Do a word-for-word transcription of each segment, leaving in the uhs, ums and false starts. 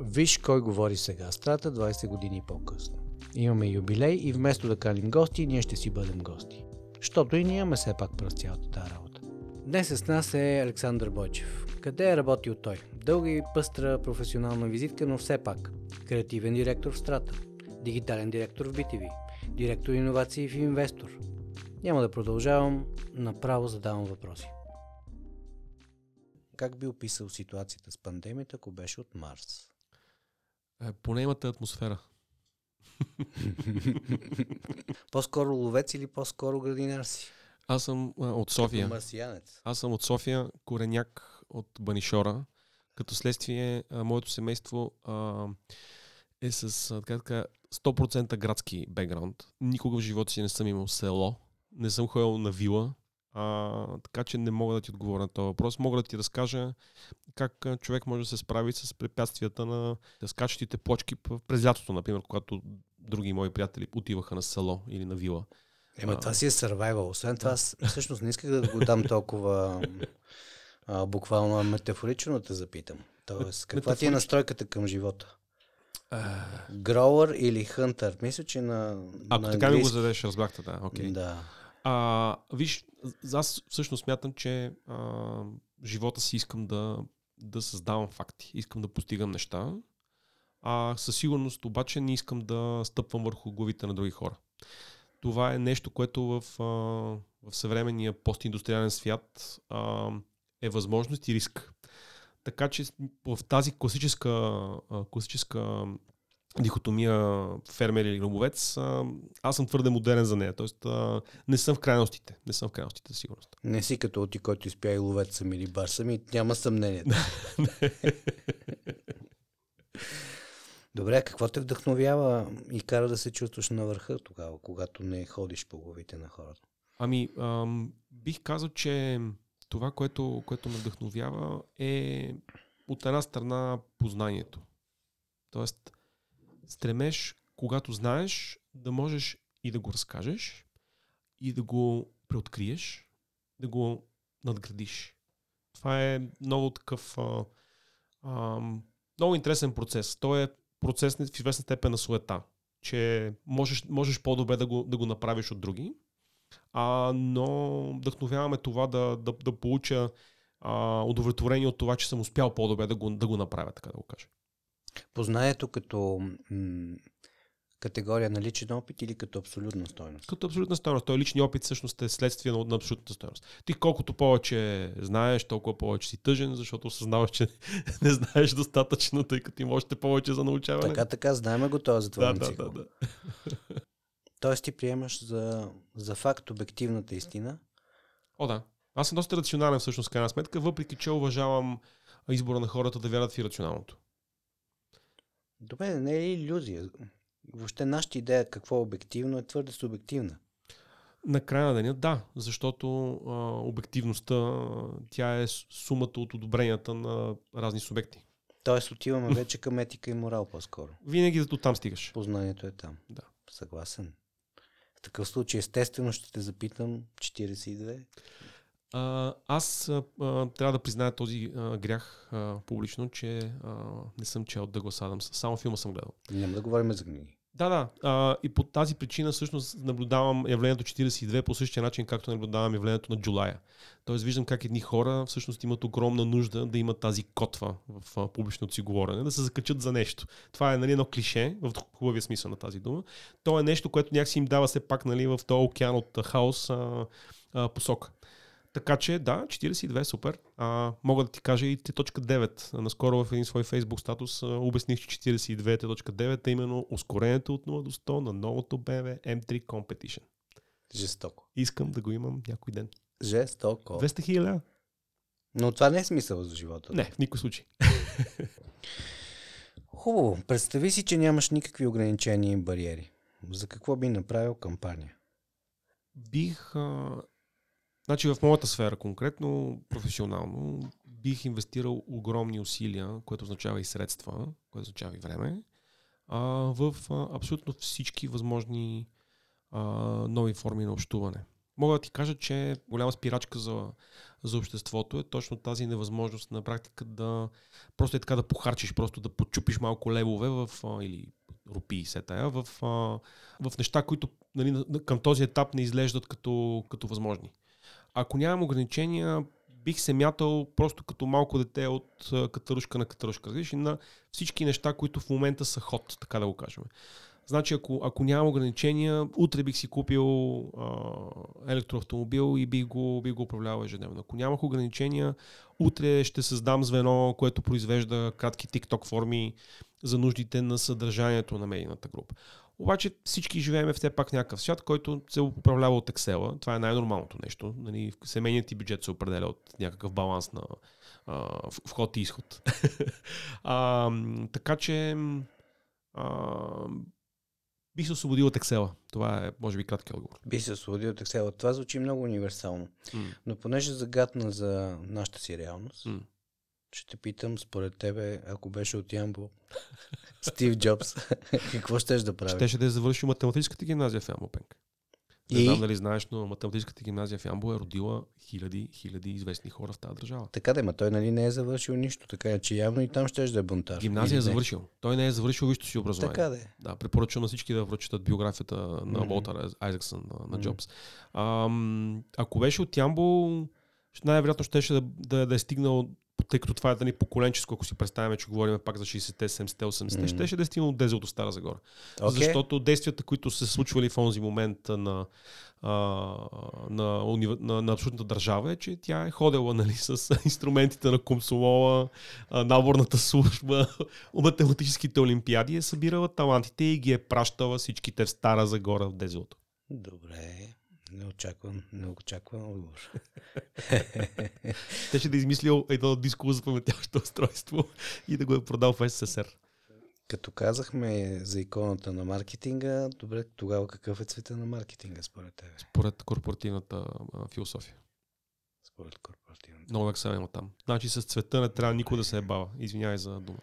Виж кой говори сега, Страта двайсет години по-късно. Имаме юбилей и вместо да каним гости, ние ще си бъдем гости. Щото и ние имаме все пак през цялата тази работа. Днес с нас е Александър Бойчев. Къде е работил той? Дълга и пъстра професионална визитка, но все пак. Креативен директор в Страта, дигитален директор в Б Т В, директор иновации в Инвестор. Няма да продължавам, направо задавам въпроси. Как би описал ситуацията с пандемията, ако беше от Марс? Е, поне имате атмосфера. По-скоро ловец или по-скоро градинар си? Аз съм а, от София. Марсиянец. Аз съм от София, кореняк от Банишора. Като следствие, а, моето семейство а, е с а, така, така, сто процента градски бекграунд. Никога в живота си не съм имал село. Не съм ходил на вила. А, така че не мога да ти отговоря на този въпрос. Мога да ти разкажа как човек може да се справи с препятствията на скачащите плочки през лятото, например, когато други мои приятели отиваха на село или на вила. Ема а, това си е survival. Освен да. това, аз всъщност не исках да го дам толкова а, буквално метафорично да те запитам. Тоест, каква ти е настройката към живота? Grower или Hunter? Мисля, че на Ако на така английски... ми го зададеш, разбрахте, да. Okay. Да. А, виж, аз всъщност смятам, че а, живота си искам да, да създавам факти, искам да постигам неща, а със сигурност обаче не искам да стъпвам върху главите на други хора. Това е нещо, което в, а, в съвременния постиндустриален свят а, е възможност и риск. Така че в тази класическа, а, класическа дихотомия фермер или гробовец, аз съм твърде модерен за нея. Тоест, не съм в крайностите. Не съм в крайностите, за сигурност. Не си като ти, който изпя и ловец съм или бар съм и няма съмнение. Добре, какво те вдъхновява и кара да се чувстваш на върха тогава, когато не ходиш по главите на хората? Ами, ам, бих казал, че това, което, което ме вдъхновява е от една страна познанието. Тоест, стремеш, когато знаеш, да можеш и да го разкажеш, и да го преоткриеш, да го надградиш. Това е много такъв а, а, много интересен процес. Той е процес в известна степен на суета, че можеш, можеш по-добре да го, да го направиш от други, а, но вдъхновяваме това да, да, да получа а, удовлетворение от това, че съм успял по-добре да го, да го направя, така да го кажа. Познанието като м- категория на личен опит или като абсолютна стойност? Като абсолютна стойност. Той личният опит всъщност е следствие на, на абсолютната стойност. Ти колкото повече знаеш, толкова повече си тъжен, защото осъзнаваш, че не знаеш достатъчно, тъй като им още повече за научаване. Така, така, знаем го това за това да, цикъл. Да, да, да. Тоест ти приемаш за, за факт обективната истина? О, да. Аз съм доста рационален всъщност, крайна сметка, въпреки че уважавам избора на хората да вярват в ирационалното. Добре, не е иллюзия. Въобще нашата идея какво е обективно е твърде субективна. На края на деня да, защото а, обективността тя е сумата от одобренията на разни субекти. Тоест отиваме вече към етика и морал по-скоро. Винаги зато там стигаш. Познанието е там. Да. Съгласен. В такъв случай естествено ще те запитам четирийсет и две. А, аз а, трябва да призная този а, грях а, публично, че а, не съм чел Дъглас Адамс. Само филма съм гледал. Няма да говорим за книги. Да, да. А, и по тази причина всъщност наблюдавам явлението четирийсет и две по същия начин, както наблюдавам явлението на Джулая. Тоест виждам как едни хора всъщност имат огромна нужда да имат тази котва в а, публичното си говорене, да се закачат за нещо. Това е, нали, едно клише в хубавия смисъл на тази дума. То е нещо, което някакси им дава все пак, нали, в този океан от хаос а, а, посока. Така че, да, четирийсет и две е супер. А, мога да ти кажа и Т.девет. Наскоро в един свой Facebook статус а, обясних, че четирийсет и две Т.девет е именно ускорението от нула до сто на новото Б М В М три Competition. Жестоко. Искам да го имам някой ден. Жестоко. двеста хиляди. Но това не е смисъл за живота. Не, в никой случай. Хубаво. Представи си, че нямаш никакви ограничения и бариери. За какво би направил кампания? Бих... А... Значи в моята сфера конкретно, професионално, бих инвестирал огромни усилия, което означава и средства, което означава и време, а, в а, абсолютно всички възможни а, нови форми на общуване. Мога да ти кажа, че голяма спирачка за, за обществото е точно тази невъзможност на практика да просто е така да похарчиш, просто да подчупиш малко левове в, или рупии се тая, в, в неща, които нали, към този етап не изглеждат като, като възможни. Ако нямам ограничения, бих се мятал просто като малко дете от катарушка на катарушка. Разбираш ли, на всички неща, които в момента са ход, така да го кажем. Значи, ако, ако нямам ограничения, утре бих си купил а, електроавтомобил и бих го, бих го управлявал ежедневно. Ако нямах ограничения, утре ще създам звено, което произвежда кратки TikTok форми за нуждите на съдържанието на медийната група. Обаче всички живеем все пак някакъв свят, който се управлява от Excel-а. Това е най-нормалното нещо. Нали, семейният ти бюджет се определя от някакъв баланс на а, вход и изход. а, така че а, бих се освободил от Excel-а. Това е, може би, кратки отговор. Бих се освободил от Excel-а. Това звучи много универсално. Mm. Но понеже загадна за нашата си реалност, mm. ще те питам, според тебе, ако беше от Ямбол, Стив Джобс, какво щеш да прави? Щеше да завърши математическата гимназия в Ямбол, Пенк. Не знам дали знаеш, но математическата гимназия в Ямбол е родила хиляди, хиляди известни хора в тази държава. Така да, ма той нали не е завършил нищо, така че явно и там щеш да е бунтар. Гимназия е завършил. Той не е завършил висшето си образование. Така да е. Да, препоръчвам на всички да прочитат биографията на mm-hmm. Уолтър Айзексън, на, на Джобс. Mm-hmm. А, ако беше от Ямбол, най-вероятно щеше да, да, да е стигнал, тъй като това е да ни поколенческо, ако си представяме, че говорим пак за шейсетте, седемдесетте, осемдесетте, mm-hmm. щеше да е стигнал Дезел до Стара Загора. Okay. Защото действията, които се случвали в онзи момент на, а, на, универ... на, на абсолютната държава е, че тя е ходела нали, с инструментите на комсомола, наборната служба, математическите олимпиади, е събирала талантите и ги е пращала всичките в Стара Загора в Дезелото. Добре. Не очаквам, не очаквам отговор. Те ще да измислил едно дисково запаметяващо устройство и да го е продал в СССР. Като казахме за иконата на маркетинга, добре, тогава какъв е цвета на маркетинга според тебе? Според корпоративната а, философия. Според корпоративната. Много да съм там. Значи с цвета не трябва никой да се ебава. Извинявай за думата.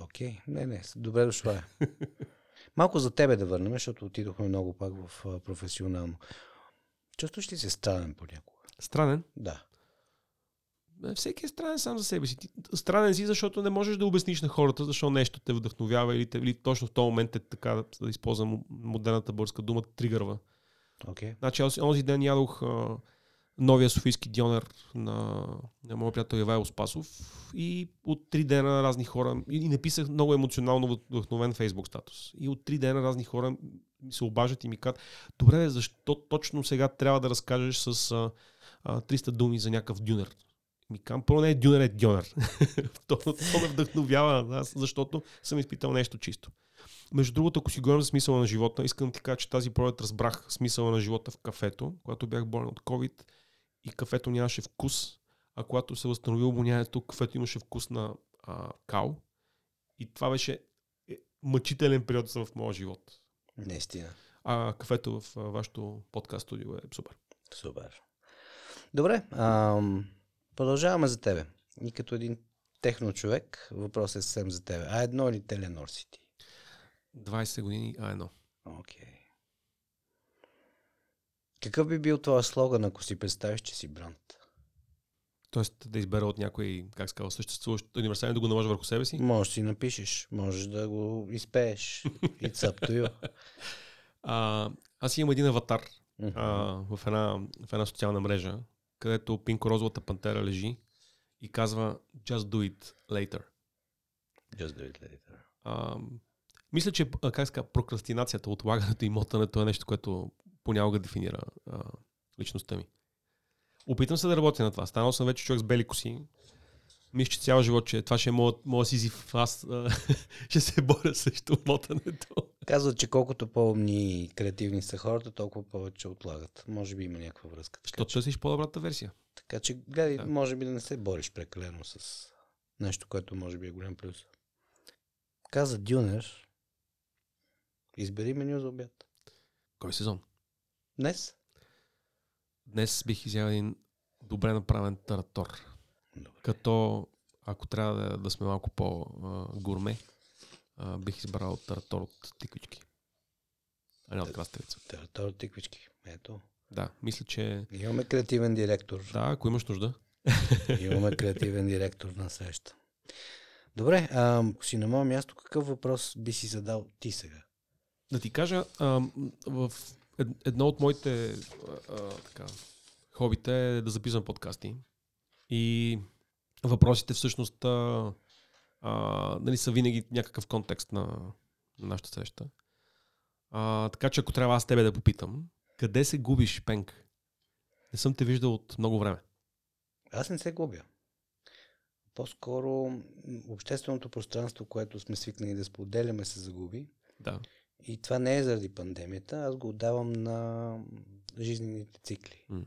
Окей, okay. не, не, добре дошла. Малко за тебе да върнем, защото отидохме много пак в професионално. Чувстваш ли се странен понякога? Странен? Да. Всеки е странен сам за себе си. Ти странен си, защото не можеш да обясниш на хората, защо нещо те вдъхновява или, те, или точно в този момент е така, да използвам модерната българска дума, тригърва. Okay. Значи, онзи ден ядох а, новия софийски дионер на, на моя приятел Ивайло Спасов и от три дена разни хора, и написах много емоционално вдъхновен Фейсбук статус. И от три дена разни хора ми се обаждат и ми казват, добре, защо точно сега трябва да разкажеш с а, а, триста думи за някакъв дюнер? Ми казвам, първо не е дюнер, е дюнер. То, то ме вдъхновява, защото съм изпитал нещо чисто. Между другото, ако си говорим за смисъла на живота, искам да ти кажа, че тази пролет разбрах смисъла на живота в кафето, когато бях болен от COVID и кафето нямаше вкус, а когато се възстанови обонянието, кафето имаше вкус на а, кал и това беше мъчителен период в моя живот. Наистина. А кафето в вашето подкаст студио е супер. Супер. Добре, ам, продължаваме за тебе. И като един техно човек, въпрос е съвсем за тебе. А едно или Теленорсити? двайсет години А едно. Окей. Okay. Какъв би бил твоя слоган, ако си представиш, че си бранд? Тоест да избера от някой, как се казва, съществуващ универсален да го наложи върху себе си? Можеш да си напишеш, можеш да го изпееш. It's up to you. А, аз имам един аватар mm-hmm. а, в, една, в една социална мрежа, където пинко-розовата пантера лежи и казва Just do it later. Just do it later. А, мисля, че как се казва, прокрастинацията, отлагането и мотането е нещо, което понякога дефинира а, личността ми. Опитвам се да работя на това. Станал съм вече човек с бели коси. Мисля, че цял живот, че това ще е моят Сизиф. Аз а, ще се боря срещу мотането. Казват, че колкото по-умни и креативни са хората, толкова повече отлагат. Може би има някаква връзка. Защото търсиш по-добрата версия. Така че, гледай, да. Може би да не се бориш прекалено с нещо, което може би е голям плюс. Каза Дюнер, избери меню за обяд. Кой сезон? Днес? Днес бих изял един добре направен таратор. Добре. Като, ако трябва да, да сме малко по-гурме, бих избрал таратор от тиквички. А не от краставица. Таратор от тиквички. Ето. Да, мисля, че... Имаме креативен директор. Да, ако имаш нужда. Имаме креативен директор на среща. Добре, а, си на моя място, какъв въпрос би си задал ти сега? Да ти кажа, а, в едно от моите а, така, хобита е да записвам подкасти. И въпросите всъщност а, а, нали са винаги някакъв контекст на, на нашата среща. А, така че ако трябва аз тебе да попитам, къде се губиш, Пенк? Не съм те виждал от много време. Аз не се губя. По-скоро общественото пространство, което сме свикнали да споделяме, се загуби. Да. И това не е заради пандемията. Аз го отдавам на жизнените цикли. М.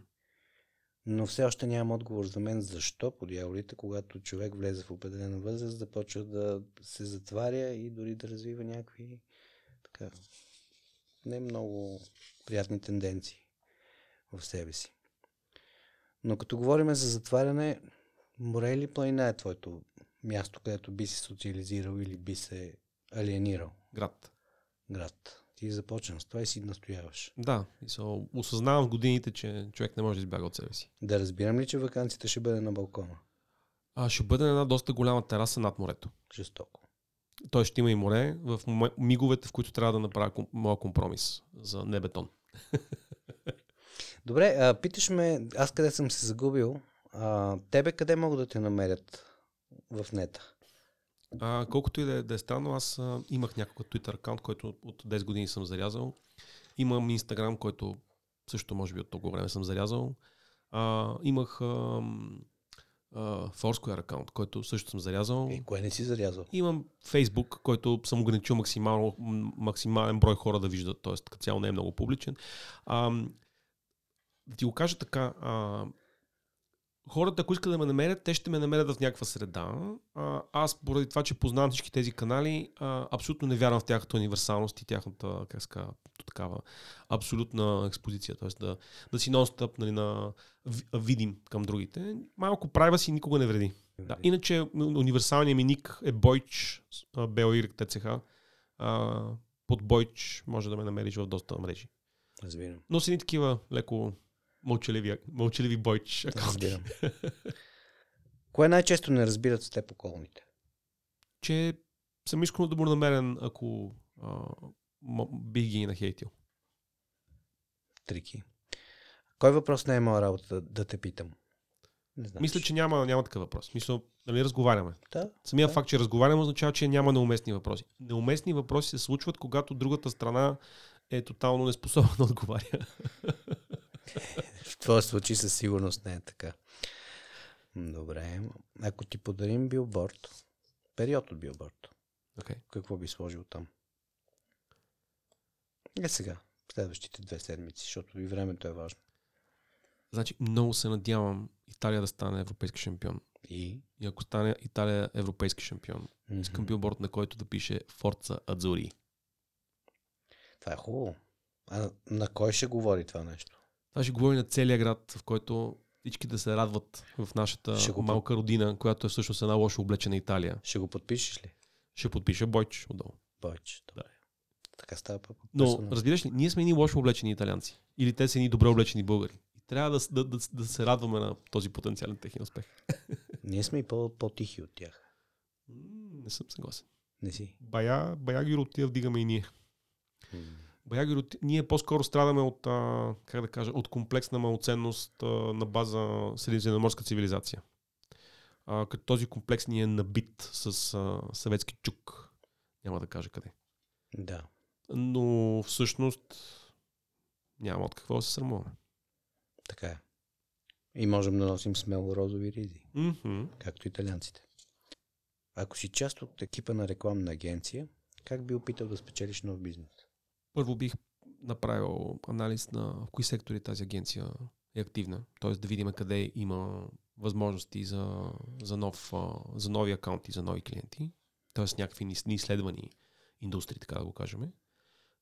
Но все още нямам отговор за мен защо по дяволите, когато човек влезе в определена възраст, започва да се затваря и дори да развива някакви така не много приятни тенденции в себе си. Но като говорим за затваряне, море или планина е твоето място, където би се социализирал или би се алиенирал? Град. Град. Ти започваш с това и си настояваш. Да, и се осъзнавам в годините, че човек не може да избяга от себе си. Да, разбирам ли, че ваканцията ще бъде на балкона? А, ще бъде на една доста голяма тераса над морето. Жестоко. Той ще има и море в миговете, в които трябва да направя моя компромис за не бетон. Добре, а, питаш ме, аз къде съм се загубил, а, тебе къде могат да те намерят в нета? А, колкото и да е, да е странно, аз а, имах някакъв Twitter акаунт, който от десет години съм зарязал. Имам Instagram, който също може би от толкова време съм зарязал. А, имах а, а, Foursquare акаунт, който също съм зарязал. И кое не си зарязал? Имам Facebook, който съм ограничил максимално, максимален брой хора да виждат, т.е. като цяло не е много публичен. А, да ти го кажа така, а, хората, ако искат да ме намерят, те ще ме намерят в някаква среда. А, аз, поради това, че познавам всички тези канали, а, абсолютно не вярвам в тяхната универсалност и тяхната, как се казва, такава абсолютна експозиция. Тоест да, да си нон-стъп, нали, на видим към другите. Малко прайва си никога не вреди. Да, иначе универсалният ми ник е Бойч, BOYTCH. Под Бойч може да ме намериш в доста мрежи. Разбирам. Но са ни такива леко мълчаливи, мълчаливи Бойч акаунти. Кое най-често не разбират с теб околните? Че съм искрено добронамерен, ако а, м- бих ги нахейтил. Трики. Кой въпрос не е моя работа да, да те питам? Не знам. Мисля, че няма, няма такъв въпрос. Мисля, нали разговаряме. Да, Самия да. факт, че разговаряме, означава, че няма неуместни въпроси. Неуместни въпроси се случват, когато другата страна е тотално неспособна да отговаря. В това случай със сигурност не е така. Добре. Ако ти подарим билборд, период от билборд, okay, какво би сложил там? Е сега, следващите две седмици, защото и времето е важно. Значи, много се надявам Италия да стане европейски шампион. И, и ако стане Италия европейски шампион, mm-hmm, искам билборд, на който да пише Forza Azzurri. Това е хубаво. А на кой ще говори това нещо? Това ще говори на целия град, в който всички да се радват в нашата малка под... родина, която е всъщност една лошо облечена Италия. Ще го подпишеш ли? Ще подпиша Бойч отдолу. Бойч, да. Така става пък. Но разбираш ли, ние сме едни лошо облечени италианци. Или те са едни добре облечени българи. И трябва да, да, да, да се радваме на този потенциален техен успех. Ние сме и по-тихи от тях. Не съм съгласен. Не си. Бая, бая ги ротия вдигаме и ние. Баягиро, ние по-скоро страдаме от, а, как да кажа, от комплексна малоценност а, на база средиземноморска цивилизация. А, като този комплекс ни е набит с а, съветски чук. Няма да кажа къде. Да. Но всъщност няма от какво да се срамуваме. Така е. И можем да носим смело розови ризи. Mm-hmm. Както италианците. Ако си част от екипа на рекламна агенция, как би опитал да спечелиш нов бизнес? Първо бих направил анализ на в кои сектори тази агенция е активна. Т.е. да видим къде има възможности за, за, нов, за нови акаунти, за нови клиенти. Т.е. някакви неизследвани индустрии, така да го кажем.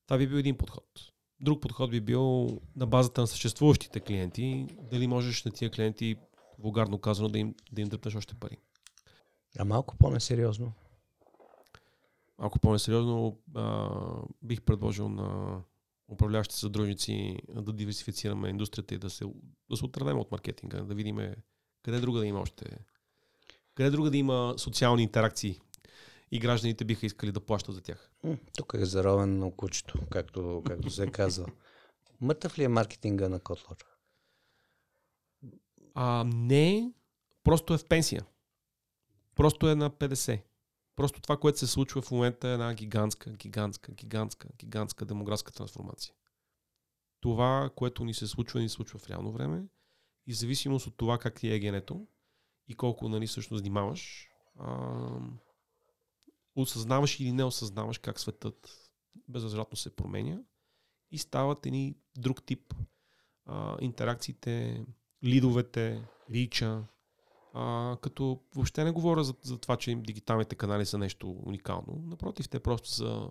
Това би бил един подход. Друг подход би бил на базата на съществуващите клиенти. Дали можеш на тия клиенти, вулгарно казано, да им, да им дръпнеш още пари. А малко по-несериозно? Ако по-несериозно, а, бих предложил на управляващите съдружници да диверсифицираме индустрията и да се, да се отървем от маркетинга, да видим къде друга да има още. Къде друга да има социални интеракции и гражданите биха искали да плащат за тях. Тук е заровен на кучето, както, както се казва. Мъртъв ли е маркетинга на Котлор? А, не, просто е в пенсия. Просто е на петдесет. Просто това, което се случва в момента е една гигантска, гигантска, гигантска, гигантска демографска трансформация. Това, което ни се случва, ни се случва в реално време и в зависимост от това как ти е генето и колко, нали, всъщност внимаваш, а, осъзнаваш или не осъзнаваш как светът безвъзвратно се променя и стават едни друг тип а, интеракциите, лидовете, рича. А, като въобще не говоря за, за това, че дигиталните канали са нещо уникално. Напротив, те просто са,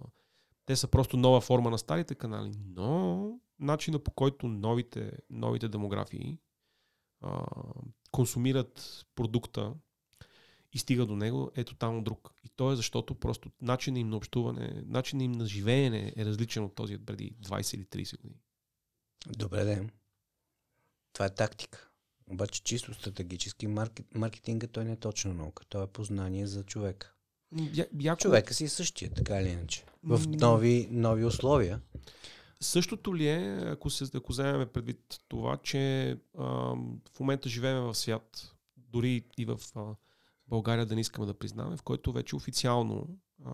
те са просто нова форма на старите канали, но начина, по който новите, новите демографии а, консумират продукта и стига до него, е тотално друг. И то е защото просто начинът им на общуване, начинът им на живеене е различен от този от преди двайсет или трийсет години. Добре, да. Това е тактика. Обаче чисто стратегически маркет, маркетинга той не е точно наука. Той е познание за човека. Я, яко... Човека си същия, така или иначе. В нови, нови условия. Същото ли е, ако, се, ако вземем предвид това, че а, в момента живеем в свят, дори и в а, България да не искаме да признаваме, в който вече официално а,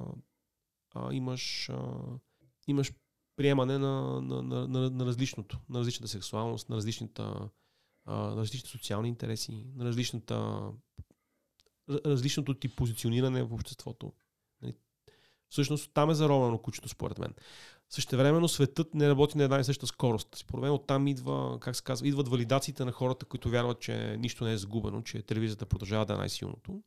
а, имаш, а, имаш приемане на, на, на, на, на различното, на различната сексуалност, на различната на различните социални интереси, на различната, различното ти позициониране в обществото. Всъщност там е заровано кучето, според мен. Същевременно светът не работи на една и съща скорост. Според мен оттам идва, как се казва, идват валидациите на хората, които вярват, че нищо не е загубено, че телевизията продължава да е най-силното.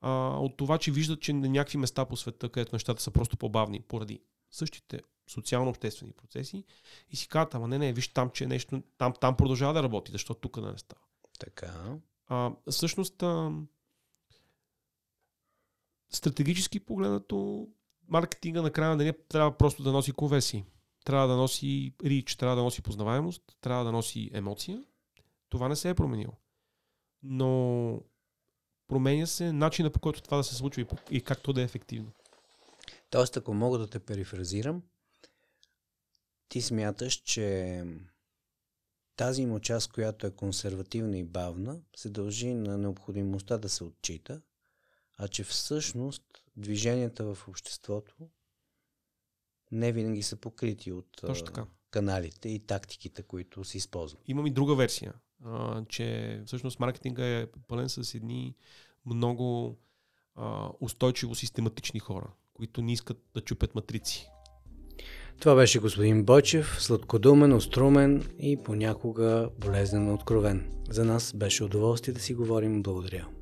А, от това, че виждат, че на някакви места по света, където нещата са просто по-бавни, поради същите социално-обществени процеси и си казват, ама не, не, виж там, че нещо, там, там продължава да работи, защото тук да не става. Така. А, всъщност, а, стратегически погледнато, маркетинга на края на деня трябва просто да носи конверсии. Трябва да носи рич, трябва да носи познаваемост, трябва да носи емоция. Това не се е променило. Но променя се начина, по който това да се случва и, и как то да е ефективно. Тоест, ако мога да те перифразирам, ти смяташ, че тази му част, която е консервативна и бавна, се дължи на необходимостта да се отчита, а че всъщност движенията в обществото не винаги са покрити от каналите и тактиките, които се използват. Имам и друга версия, а, че всъщност маркетинга е пълен с едни много а, устойчиво систематични хора, които не искат да чупят матрици. Това беше господин Бойчев, сладкодумен, острумен и понякога болезнено откровен. За нас беше удоволствие да си говорим. Благодаря.